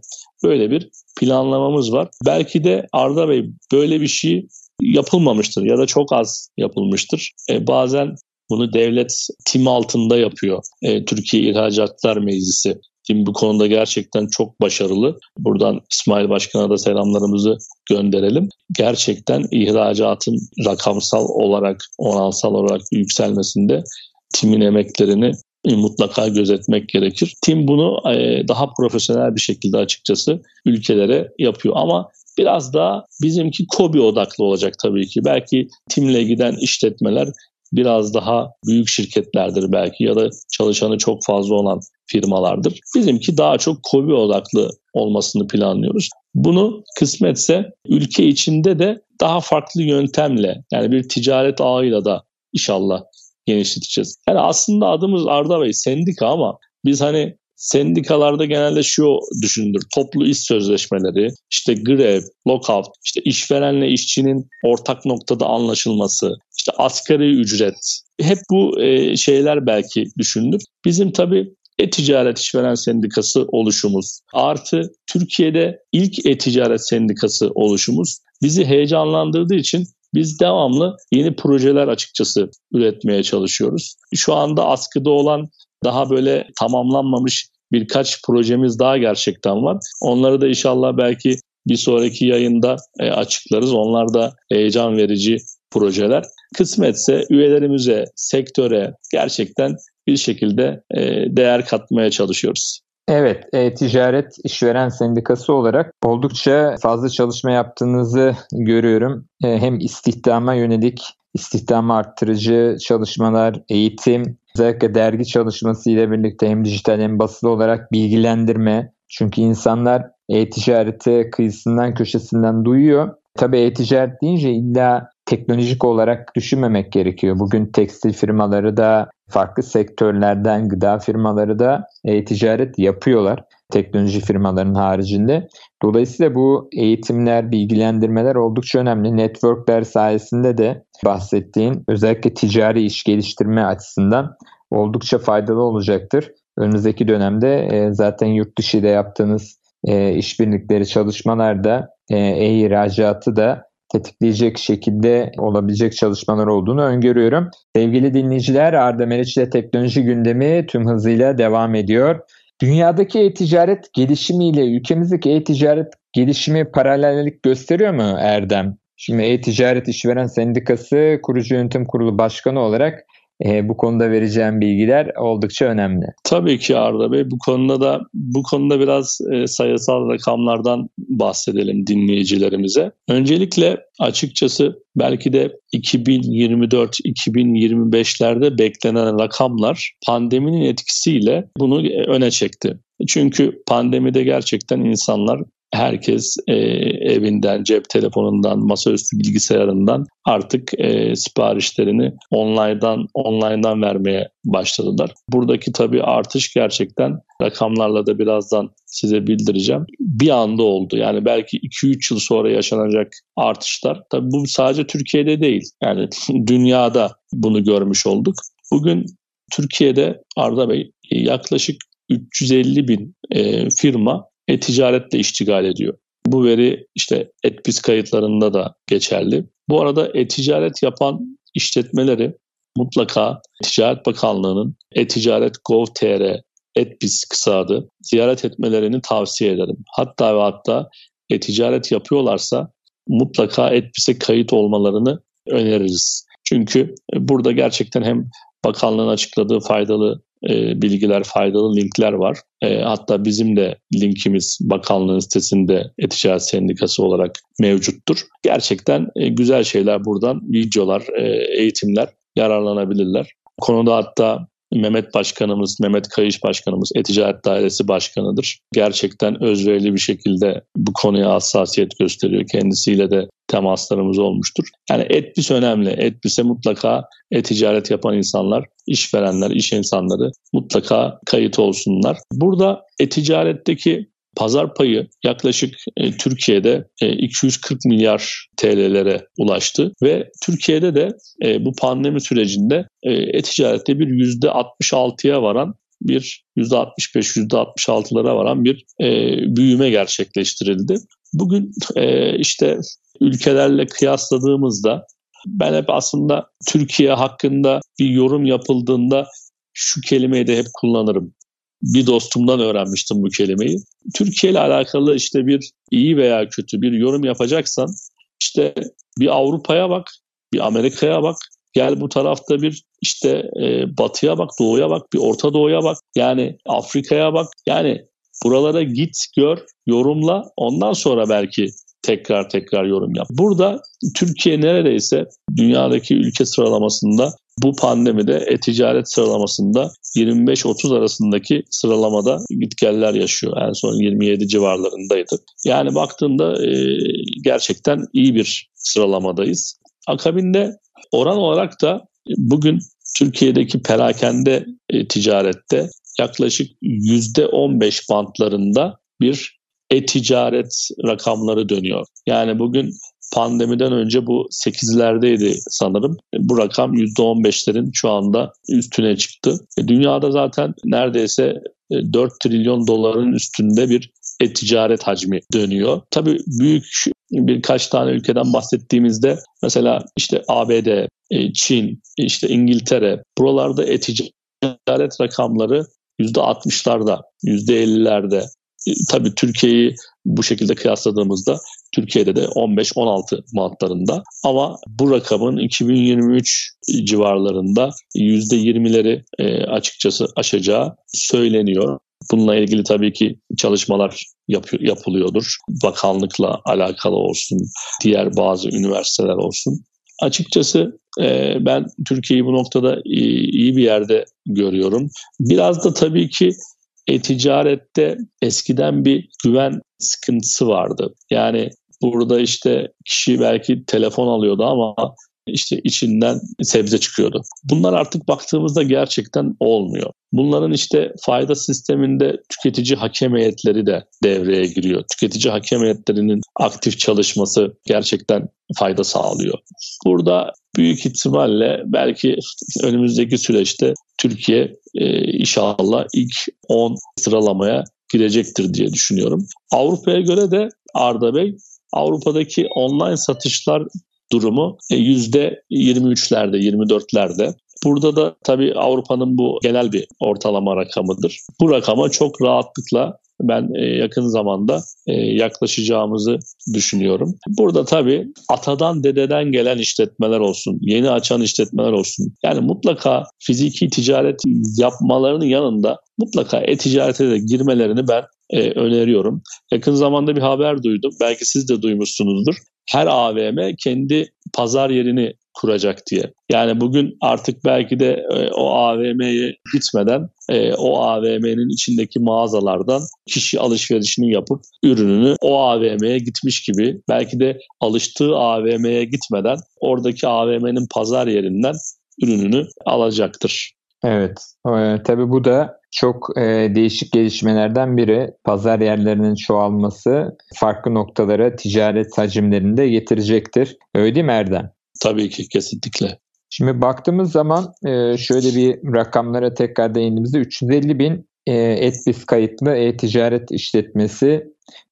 böyle bir planlamamız var. Belki de Arda Bey böyle bir şey yapılmamıştır ya da çok az yapılmıştır. E, bazen bunu devlet tim altında yapıyor. E, Türkiye İhracatçılar Meclisi tim bu konuda gerçekten çok başarılı. Buradan İsmail Başkan'a da selamlarımızı gönderelim. Gerçekten ihracatın rakamsal olarak, oransal olarak yükselmesinde timin emeklerini mutlaka gözetmek gerekir. Tim bunu e, daha profesyonel bir şekilde açıkçası ülkelere yapıyor ama biraz daha bizimki KOBİ odaklı olacak tabii ki. Belki timle giden işletmeler biraz daha büyük şirketlerdir belki ya da çalışanı çok fazla olan firmalardır. Bizimki daha çok KOBİ odaklı olmasını planlıyoruz. Bunu kısmetse ülke içinde de daha farklı yöntemle yani bir ticaret ağıyla da inşallah genişleteceğiz. Yani aslında adımız Arda Bey sendika ama biz hani sendikalarda genelde şu düşünülür. Toplu iş sözleşmeleri, işte grev, lockout, işte işverenle işçinin ortak noktada anlaşılması, işte asgari ücret. Hep bu şeyler belki düşünülür. Bizim tabii E-Ticaret İşveren Sendikası oluşumuz artı Türkiye'de ilk E-Ticaret Sendikası oluşumuz bizi heyecanlandırdığı için biz devamlı yeni projeler açıkçası üretmeye çalışıyoruz. Şu anda askıda olan daha böyle tamamlanmamış birkaç projemiz daha gerçekten var. Onları da inşallah belki bir sonraki yayında açıklarız. Onlar da heyecan verici projeler. Kısmetse üyelerimize, sektöre gerçekten bir şekilde değer katmaya çalışıyoruz. Evet, e-ticaret işveren sendikası olarak oldukça fazla çalışma yaptığınızı görüyorum. Hem istihdama yönelik, istihdamı arttırıcı çalışmalar, eğitim, özellikle dergi çalışması ile birlikte hem dijital hem basılı olarak bilgilendirme. Çünkü insanlar e-ticareti kıyısından köşesinden duyuyor. Tabii e-ticaret deyince illa teknolojik olarak düşünmemek gerekiyor. Bugün tekstil firmaları da farklı sektörlerden gıda firmaları da e-ticaret yapıyorlar. teknoloji firmalarının haricinde. Dolayısıyla bu eğitimler, bilgilendirmeler oldukça önemli. Networkler sayesinde de bahsettiğin özellikle ticari iş geliştirme açısından oldukça faydalı olacaktır. Önümüzdeki dönemde zaten yurt dışı ile yaptığınız işbirlikleri, çalışmalarda e-ihracatı da tetikleyecek şekilde olabilecek çalışmalar olduğunu öngörüyorum. Sevgili dinleyiciler, Arda Meriç ile teknoloji gündemi tüm hızıyla devam ediyor. Dünyadaki e-ticaret gelişimiyle ülkemizdeki e-ticaret gelişimi paralellik gösteriyor mu Erdem? Şimdi E-Ticaret İşveren Sendikası Kurucu Yönetim Kurulu Başkanı olarak E, bu konuda vereceğim bilgiler oldukça önemli. Tabii ki Arda Bey, bu konuda da bu konuda biraz e, sayısal rakamlardan bahsedelim dinleyicilerimize. Öncelikle açıkçası belki de iki bin yirmi dört iki bin yirmi beşlerde beklenen rakamlar pandeminin etkisiyle bunu öne çekti. Çünkü pandemide gerçekten insanlar, herkes e, evinden, cep telefonundan, masaüstü bilgisayarından artık e, siparişlerini online'dan online'dan vermeye başladılar. Buradaki tabii artış gerçekten rakamlarla da birazdan size bildireceğim. Bir anda oldu. Yani belki iki üç yıl sonra yaşanacak artışlar. Tabii bu sadece Türkiye'de değil. Yani dünyada bunu görmüş olduk. Bugün Türkiye'de Arda Bey yaklaşık üç yüz elli bin e, firma e-ticaretle iştigal ediyor. Bu veri işte E T B İS kayıtlarında da geçerli. Bu arada e-ticaret yapan işletmeleri mutlaka Ticaret Bakanlığı'nın e ticaret nokta gov nokta tr E T B İS kısa adı ziyaret etmelerini tavsiye ederim. Hatta ve hatta e-ticaret yapıyorlarsa mutlaka E T B İS'e kayıt olmalarını öneririz. Çünkü burada gerçekten hem bakanlığın açıkladığı faydalı bilgiler, faydalı linkler var. Hatta bizim de linkimiz bakanlığın sitesinde E-Ticaret Sendikası olarak mevcuttur. Gerçekten güzel şeyler buradan, videolar, eğitimler yararlanabilirler. Bu konuda hatta Mehmet Başkanımız, Mehmet Kayış Başkanımız E-Ticaret Dairesi Başkanı'dır. Gerçekten özverili bir şekilde bu konuya hassasiyet gösteriyor. Kendisiyle de temaslarımız olmuştur. Yani E T B İS önemli. E T B İS'e mutlaka e-ticaret yapan insanlar, işverenler, iş insanları mutlaka kayıt olsunlar. Burada e-ticaretteki pazar payı yaklaşık e, Türkiye'de e, iki yüz kırk milyar T L'lere ulaştı ve Türkiye'de de e, bu pandemi sürecinde e, e-ticarette bir yüzde altmış altıya varan bir yüzde altmış beş yüzde altmış altılara varan bir e, büyüme gerçekleştirildi. Bugün e, işte ülkelerle kıyasladığımızda ben hep aslında Türkiye hakkında bir yorum yapıldığında şu kelimeyi de hep kullanırım. Bir dostumdan öğrenmiştim bu kelimeyi. Türkiye ile alakalı işte bir iyi veya kötü bir yorum yapacaksan işte bir Avrupa'ya bak, bir Amerika'ya bak, gel bu tarafta bir işte e, Batı'ya bak, Doğu'ya bak, bir Orta Doğu'ya bak, yani Afrika'ya bak. Yani buralara git, gör, yorumla, ondan sonra belki tekrar tekrar yorum yap. Burada Türkiye neredeyse dünyadaki ülke sıralamasında bu pandemide e-ticaret sıralamasında yirmi beş otuz arasındaki sıralamada gitgeller yaşıyor. En son yirmi yedi civarlarındaydı. Yani baktığında e, gerçekten iyi bir sıralamadayız. Akabinde oran olarak da bugün Türkiye'deki perakende e, ticarette yaklaşık yüzde on beş bantlarında bir e-ticaret rakamları dönüyor. Yani bugün pandemiden önce bu sekizlerdeydi sanırım. Bu rakam yüzde on beşlerin şu anda üstüne çıktı. Dünyada zaten neredeyse dört trilyon doların üstünde bir e-ticaret hacmi dönüyor. Tabii büyük birkaç tane ülkeden bahsettiğimizde mesela işte A B D, Çin, işte İngiltere, buralarda e-ticaret rakamları yüzde altmışlarda, yüzde ellilerde. Tabii Türkiye'yi bu şekilde kıyasladığımızda Türkiye'de de on beş on altı bantlarında, ama bu rakamın iki bin yirmi üç civarlarında yüzde yirmileri açıkçası aşacağı söyleniyor. Bununla ilgili tabii ki çalışmalar yap- yapılıyordur. Bakanlıkla alakalı olsun, diğer bazı üniversiteler olsun. Açıkçası ben Türkiye'yi bu noktada iyi bir yerde görüyorum. Biraz da tabii ki e-ticarette eskiden bir güven sıkıntısı vardı. Yani burada işte kişi belki telefon alıyordu ama işte içinden sebze çıkıyordu. Bunlar artık baktığımızda gerçekten olmuyor. Bunların işte fayda sisteminde tüketici hakem heyetleri de devreye giriyor. Tüketici hakem heyetlerinin aktif çalışması gerçekten fayda sağlıyor. Burada büyük ihtimalle belki önümüzdeki süreçte Türkiye e, inşallah ilk on sıralamaya girecektir diye düşünüyorum. Avrupa'ya göre de Arda Bey, Avrupa'daki online satışlar durumu yüzde yirmi üçlerde, yirmi dörtlerde. Burada da tabii Avrupa'nın bu genel bir ortalama rakamıdır. Bu rakama çok rahatlıkla ben yakın zamanda yaklaşacağımızı düşünüyorum. Burada tabii atadan dededen gelen işletmeler olsun, yeni açan işletmeler olsun. Yani mutlaka fiziki ticaret yapmalarının yanında mutlaka e-ticarete de girmelerini ben öneriyorum. Yakın zamanda bir haber duydum. Belki siz de duymuşsunuzdur. Her A V M kendi pazar yerini kuracak diye. Yani bugün artık belki de o A V M'ye gitmeden o A V M'nin içindeki mağazalardan kişi alışverişini yapıp ürününü o A V M'ye gitmiş gibi, belki de alıştığı A V M'ye gitmeden oradaki A V M'nin pazar yerinden ürününü alacaktır. Evet. E, tabii bu da çok e, değişik gelişmelerden biri. Pazar yerlerinin çoğalması farklı noktalara ticaret hacimlerini de getirecektir. Öyle değil mi Erdem? Tabii ki, kesinlikle. Şimdi baktığımız zaman e, şöyle bir rakamlara tekrar değindiğimizde üç yüz elli bin e, ETBIS kayıtlı e-ticaret işletmesi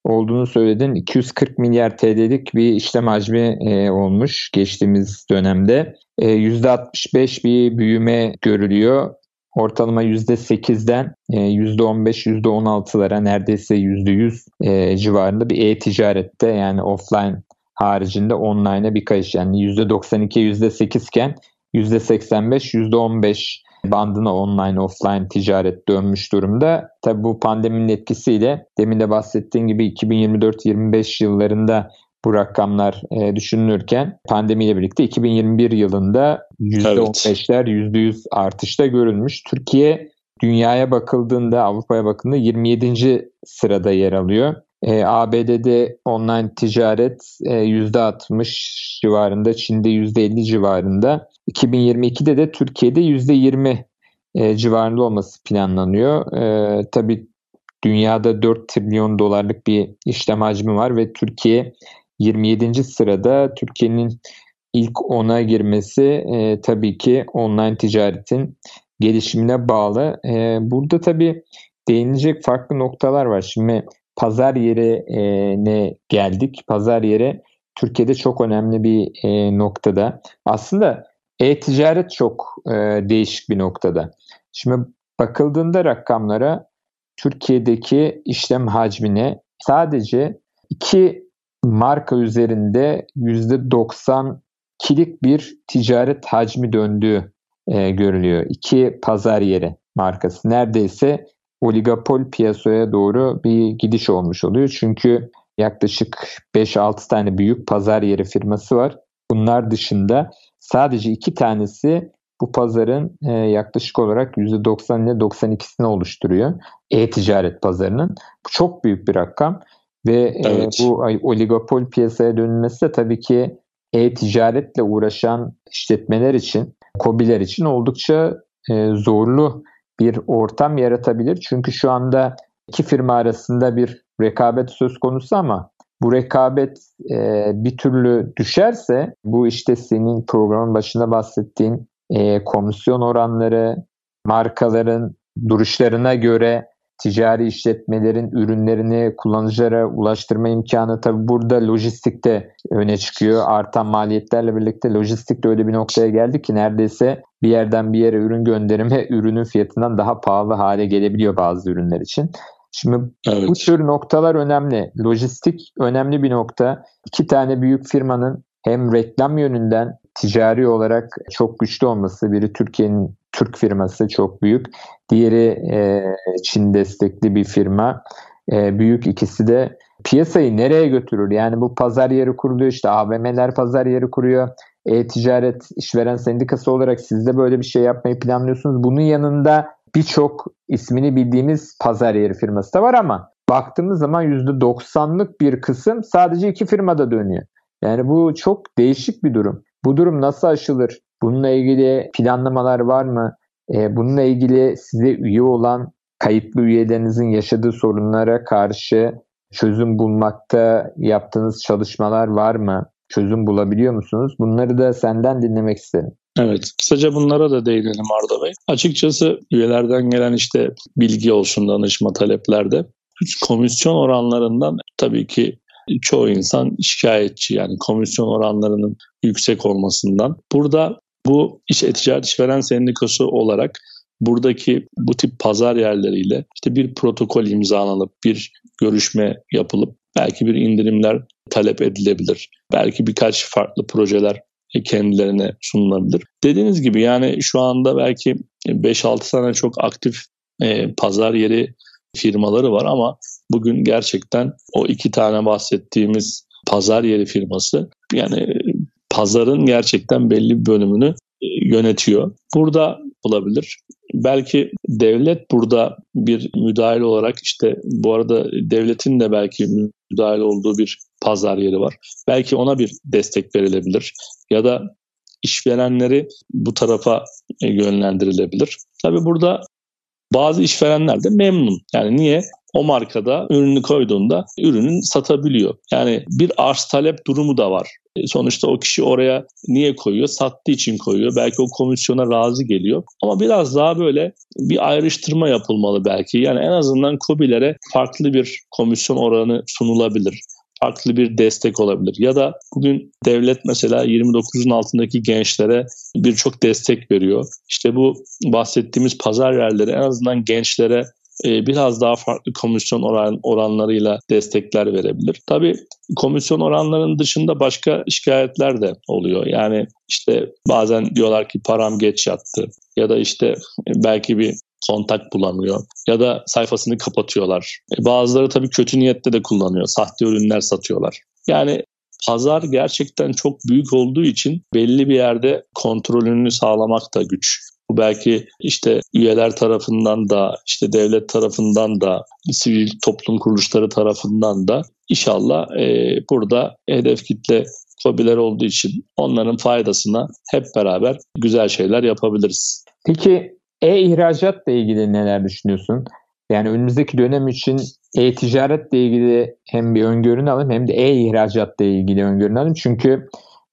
olduğunu söyledin. iki yüz kırk milyar T L'lik bir işlem hacmi e, olmuş geçtiğimiz dönemde. E, yüzde altmış beş bir büyüme görülüyor. Ortalama yüzde sekizden yüzde on beş, yüzde on altılara, neredeyse yüzde yüz e, civarında bir e-ticarette, yani offline haricinde online'a bir kayış. Yani yüzde doksan ikiye yüzde sekiz iken yüzde seksen beş, yüzde on beş bandına online offline ticaret dönmüş durumda. Tabii bu pandeminin etkisiyle, demin de bahsettiğim gibi, iki bin yirmi dört yirmi beş yıllarında bu rakamlar e, düşünülürken pandemiyle birlikte iki bin yirmi bir yılında yüzde on beşler, yüzde yüz artışta görülmüş. Türkiye dünyaya bakıldığında, Avrupa'ya bakıldığında yirmi yedinci sırada yer alıyor. E, A B D'de online ticaret e, yüzde altmış civarında, Çin'de yüzde elli civarında. iki bin yirmi ikide de Türkiye'de yüzde yirmi e, civarında olması planlanıyor. E, tabii dünyada dört trilyon dolarlık bir işlem hacmi var ve Türkiye yirmi yedinci sırada. Türkiye'nin ilk ona girmesi e, tabii ki online ticaretin gelişimine bağlı. E, burada tabii değinecek farklı noktalar var. Şimdi pazar yerine geldik. Pazar yeri Türkiye'de çok önemli bir e, noktada. Aslında e-ticaret çok e, değişik bir noktada. Şimdi bakıldığında rakamlara, Türkiye'deki işlem hacmine sadece iki marka üzerinde yüzde doksan ikilik bir ticaret hacmi döndüğü e, görülüyor. İki pazar yeri markası. Neredeyse oligopol piyasaya doğru bir gidiş olmuş oluyor. Çünkü yaklaşık beş altı tane büyük pazar yeri firması var. Bunlar dışında sadece iki tanesi bu pazarın e, yaklaşık olarak yüzde doksan ile doksan ikisini oluşturuyor. E-ticaret pazarının. Bu çok büyük bir rakam. Ve evet. e, bu oligopol piyasaya dönülmesi de tabii ki e-ticaretle uğraşan işletmeler için, KOBİ'ler için oldukça e, zorlu bir ortam yaratabilir. Çünkü şu anda iki firma arasında bir rekabet söz konusu, ama bu rekabet e, bir türlü düşerse, bu işte senin programın başında bahsettiğin e, komisyon oranları, markaların duruşlarına göre ticari işletmelerin ürünlerini kullanıcılara ulaştırma imkanı, tabii burada lojistik de öne çıkıyor. Artan maliyetlerle birlikte lojistik de öyle bir noktaya geldi ki neredeyse bir yerden bir yere ürün gönderimi ürünün fiyatından daha pahalı hale gelebiliyor bazı ürünler için. Şimdi evet, bu tür noktalar önemli. Lojistik önemli bir nokta. İki tane büyük firmanın hem reklam yönünden ticari olarak çok güçlü olması, biri Türkiye'nin Türk firması çok büyük, diğeri e, Çin destekli bir firma. E, büyük ikisi de piyasayı nereye götürür? Yani bu pazar yeri kuruluyor, işte A V M'ler pazar yeri kuruyor. E-ticaret işveren sendikası olarak siz de böyle bir şey yapmayı planlıyorsunuz. Bunun yanında birçok ismini bildiğimiz pazar yeri firması da var, ama baktığımız zaman yüzde doksanlık bir kısım sadece iki firmada dönüyor. Yani bu çok değişik bir durum. Bu durum nasıl aşılır? Bununla ilgili planlamalar var mı? Bununla ilgili size üye olan kayıtlı üyelerinizin yaşadığı sorunlara karşı çözüm bulmakta yaptığınız çalışmalar var mı? Çözüm bulabiliyor musunuz? Bunları da senden dinlemek isterim. Evet, kısaca bunlara da değinelim Arda Bey. Açıkçası üyelerden gelen işte bilgi olsun, danışma, taleplerde komisyon oranlarından tabii ki çoğu insan şikayetçi, yani komisyon oranlarının yüksek olmasından. Burada bu iş ticaret işveren sendikası olarak buradaki bu tip pazar yerleriyle işte bir protokol imzalanıp bir görüşme yapılıp belki bir indirimler talep edilebilir. Belki birkaç farklı projeler kendilerine sunulabilir. Dediğiniz gibi yani şu anda belki beş altı tane çok aktif e, pazar yeri firmaları var ama bugün gerçekten o iki tane bahsettiğimiz pazar yeri firması yani pazarın gerçekten belli bir bölümünü yönetiyor. Burada olabilir. Belki devlet burada bir müdahil olarak işte bu arada devletin de belki müdahil olduğu bir pazar yeri var. Belki ona bir destek verilebilir ya da işverenleri bu tarafa yönlendirilebilir. Tabii burada bazı işverenler de memnun. Yani niye? O markada ürünü koyduğunda ürünün satabiliyor. Yani bir arz talep durumu da var. Sonuçta o kişi oraya niye koyuyor? Sattığı için koyuyor. Belki o komisyona razı geliyor. Ama biraz daha böyle bir ayrıştırma yapılmalı belki. Yani en azından KOBİ'lere farklı bir komisyon oranı sunulabilir. Farklı bir destek olabilir. Ya da bugün devlet mesela yirmi dokuzun altındaki gençlere birçok destek veriyor. İşte bu bahsettiğimiz pazar yerleri en azından gençlere biraz daha farklı komisyon oran, oranlarıyla destekler verebilir. Tabii komisyon oranlarının dışında başka şikayetler de oluyor. Yani işte bazen diyorlar ki param geç yattı ya da işte belki bir kontak bulamıyor ya da sayfasını kapatıyorlar. Bazıları tabii kötü niyetle de kullanıyor. Sahte ürünler satıyorlar. Yani pazar gerçekten çok büyük olduğu için belli bir yerde kontrolünü sağlamak da güç. Bu belki işte üyeler tarafından da, işte devlet tarafından da, sivil toplum kuruluşları tarafından da inşallah e, burada hedef kitle KOBİ'ler olduğu için onların faydasına hep beraber güzel şeyler yapabiliriz. Peki e-ihracatla ilgili neler düşünüyorsun? Yani önümüzdeki dönem için e-ticaretle ilgili hem bir öngörünü alayım hem de e-ihracatla ilgili öngörünü alayım. Çünkü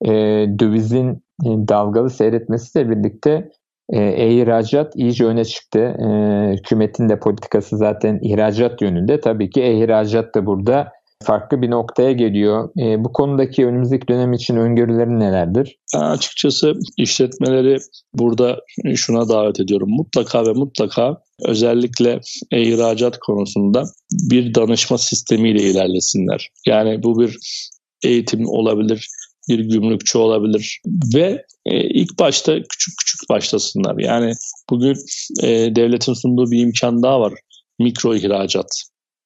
e, dövizin dalgalı seyretmesiyle birlikte E-ihracat iyice öne çıktı. E, hükümetin de politikası zaten ihracat yönünde. Tabii ki e-ihracat da burada farklı bir noktaya geliyor. E, bu konudaki önümüzdeki dönem için öngörülerin nelerdir? Ben açıkçası işletmeleri burada şuna davet ediyorum. Mutlaka ve mutlaka özellikle e-ihracat konusunda bir danışma sistemiyle ilerlesinler. Yani bu bir eğitim olabilir, bir gümrükçü olabilir ve e, ilk başta küçük küçük başlasınlar. Yani bugün e, devletin sunduğu bir imkan daha var. Mikro ihracat.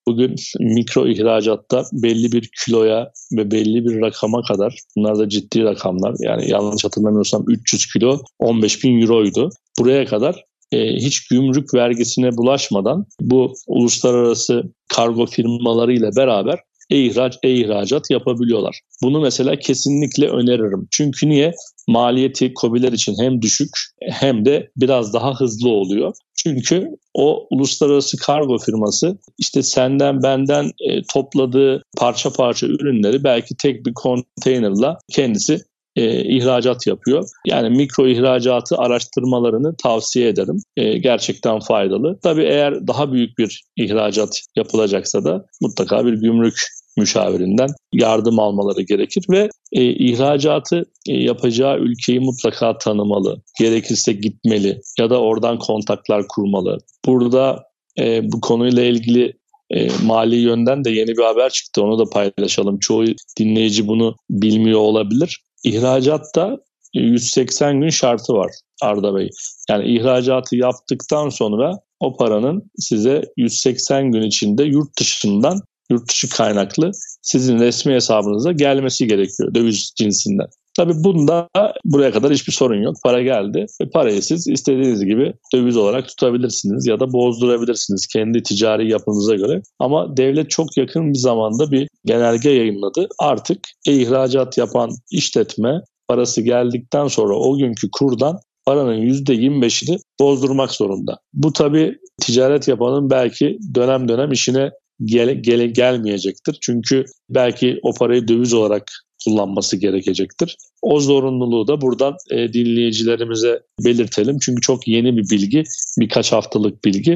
Bugün mikro ihracatta belli bir kiloya ve belli bir rakama kadar, bunlar da ciddi rakamlar. Yani yanlış hatırlamıyorsam üç yüz kilo on beş bin euroydu. Buraya kadar e, hiç gümrük vergisine bulaşmadan bu uluslararası kargo firmalarıyla beraber E-ihrac, e-ihracat yapabiliyorlar. Bunu mesela kesinlikle öneririm. Çünkü niye? Maliyeti KOBİ'ler için hem düşük hem de biraz daha hızlı oluyor. Çünkü o uluslararası kargo firması işte senden benden e, topladığı parça parça ürünleri belki tek bir konteynerla kendisi e, ihracat yapıyor. Yani mikro ihracatı araştırmalarını tavsiye ederim. E, gerçekten faydalı. Tabii eğer daha büyük bir ihracat yapılacaksa da mutlaka bir gümrük müşavirinden yardım almaları gerekir ve e, ihracatı e, yapacağı ülkeyi mutlaka tanımalı. Gerekirse gitmeli ya da oradan kontaklar kurmalı. Burada e, bu konuyla ilgili e, mali yönden de yeni bir haber çıktı. Onu da paylaşalım. Çoğu dinleyici bunu bilmiyor olabilir. İhracatta yüz seksen gün şartı var Arda Bey. Yani ihracatı yaptıktan sonra o paranın size yüz seksen gün içinde yurt dışından, yurt dışı kaynaklı sizin resmi hesabınıza gelmesi gerekiyor döviz cinsinden. Tabii bunda buraya kadar hiçbir sorun yok. Para geldi ve parayı siz istediğiniz gibi döviz olarak tutabilirsiniz ya da bozdurabilirsiniz kendi ticari yapınıza göre. Ama devlet çok yakın bir zamanda bir genelge yayınladı. Artık e-ihracat yapan işletme parası geldikten sonra o günkü kurdan paranın yüzde yirmi beşini bozdurmak zorunda. Bu tabii ticaret yapanın belki dönem dönem işine gele, gele, gelmeyecektir. Çünkü belki o parayı döviz olarak kullanması gerekecektir. O zorunluluğu da buradan e, dinleyicilerimize belirtelim. Çünkü çok yeni bir bilgi, birkaç haftalık bilgi.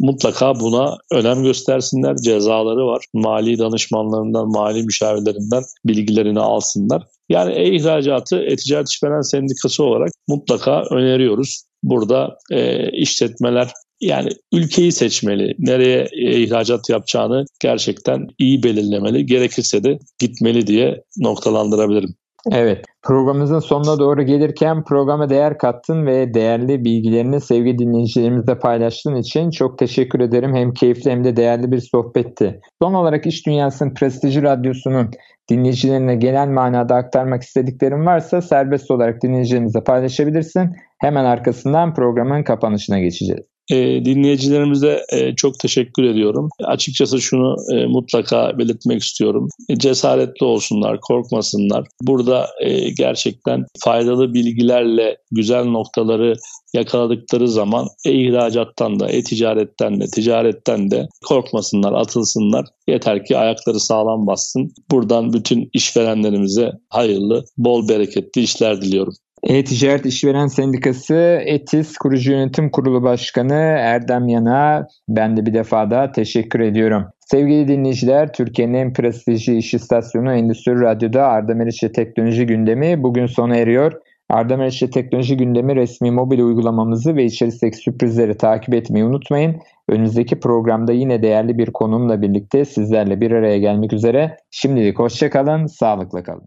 Mutlaka buna önem göstersinler. Cezaları var. Mali danışmanlarından, mali müşavirlerinden bilgilerini alsınlar. Yani e-ihracatı E-Ticaret İşveren Sendikası olarak mutlaka öneriyoruz. Burada e, işletmeler yani ülkeyi seçmeli, nereye ihracat yapacağını gerçekten iyi belirlemeli, gerekirse de gitmeli diye noktalandırabilirim. Evet, programımızın sonuna doğru gelirken programa değer kattın ve değerli bilgilerini sevgili dinleyicilerimizle paylaştığın için çok teşekkür ederim. Hem keyifli hem de değerli bir sohbetti. Son olarak İş Dünyası'nın prestijli radyosunun dinleyicilerine genel manada aktarmak istediklerin varsa serbest olarak dinleyicilerimize paylaşabilirsin. Hemen arkasından programın kapanışına geçeceğiz. E, dinleyicilerimize e, çok teşekkür ediyorum. Açıkçası şunu e, mutlaka belirtmek istiyorum. E, cesaretli olsunlar, korkmasınlar. Burada e, gerçekten faydalı bilgilerle güzel noktaları yakaladıkları zaman e-ihracattan da, e-ticaretten de, ticaretten de korkmasınlar, atılsınlar. Yeter ki ayakları sağlam bassın. Buradan bütün işverenlerimize hayırlı, bol bereketli işler diliyorum. E-Ticaret İşveren Sendikası ETİS Kurucu Yönetim Kurulu Başkanı Erdem Yanık'a ben de bir defa daha teşekkür ediyorum. Sevgili dinleyiciler, Türkiye'nin en prestijli iş istasyonu Endüstri Radyo'da Arda Meriç ile Teknoloji Gündemi bugün sona eriyor. Arda Meriç ile Teknoloji Gündemi resmi mobil uygulamamızı ve içerisindeki sürprizleri takip etmeyi unutmayın. Önümüzdeki programda yine değerli bir konuğumla birlikte sizlerle bir araya gelmek üzere. Şimdilik hoşça kalın, sağlıkla kalın.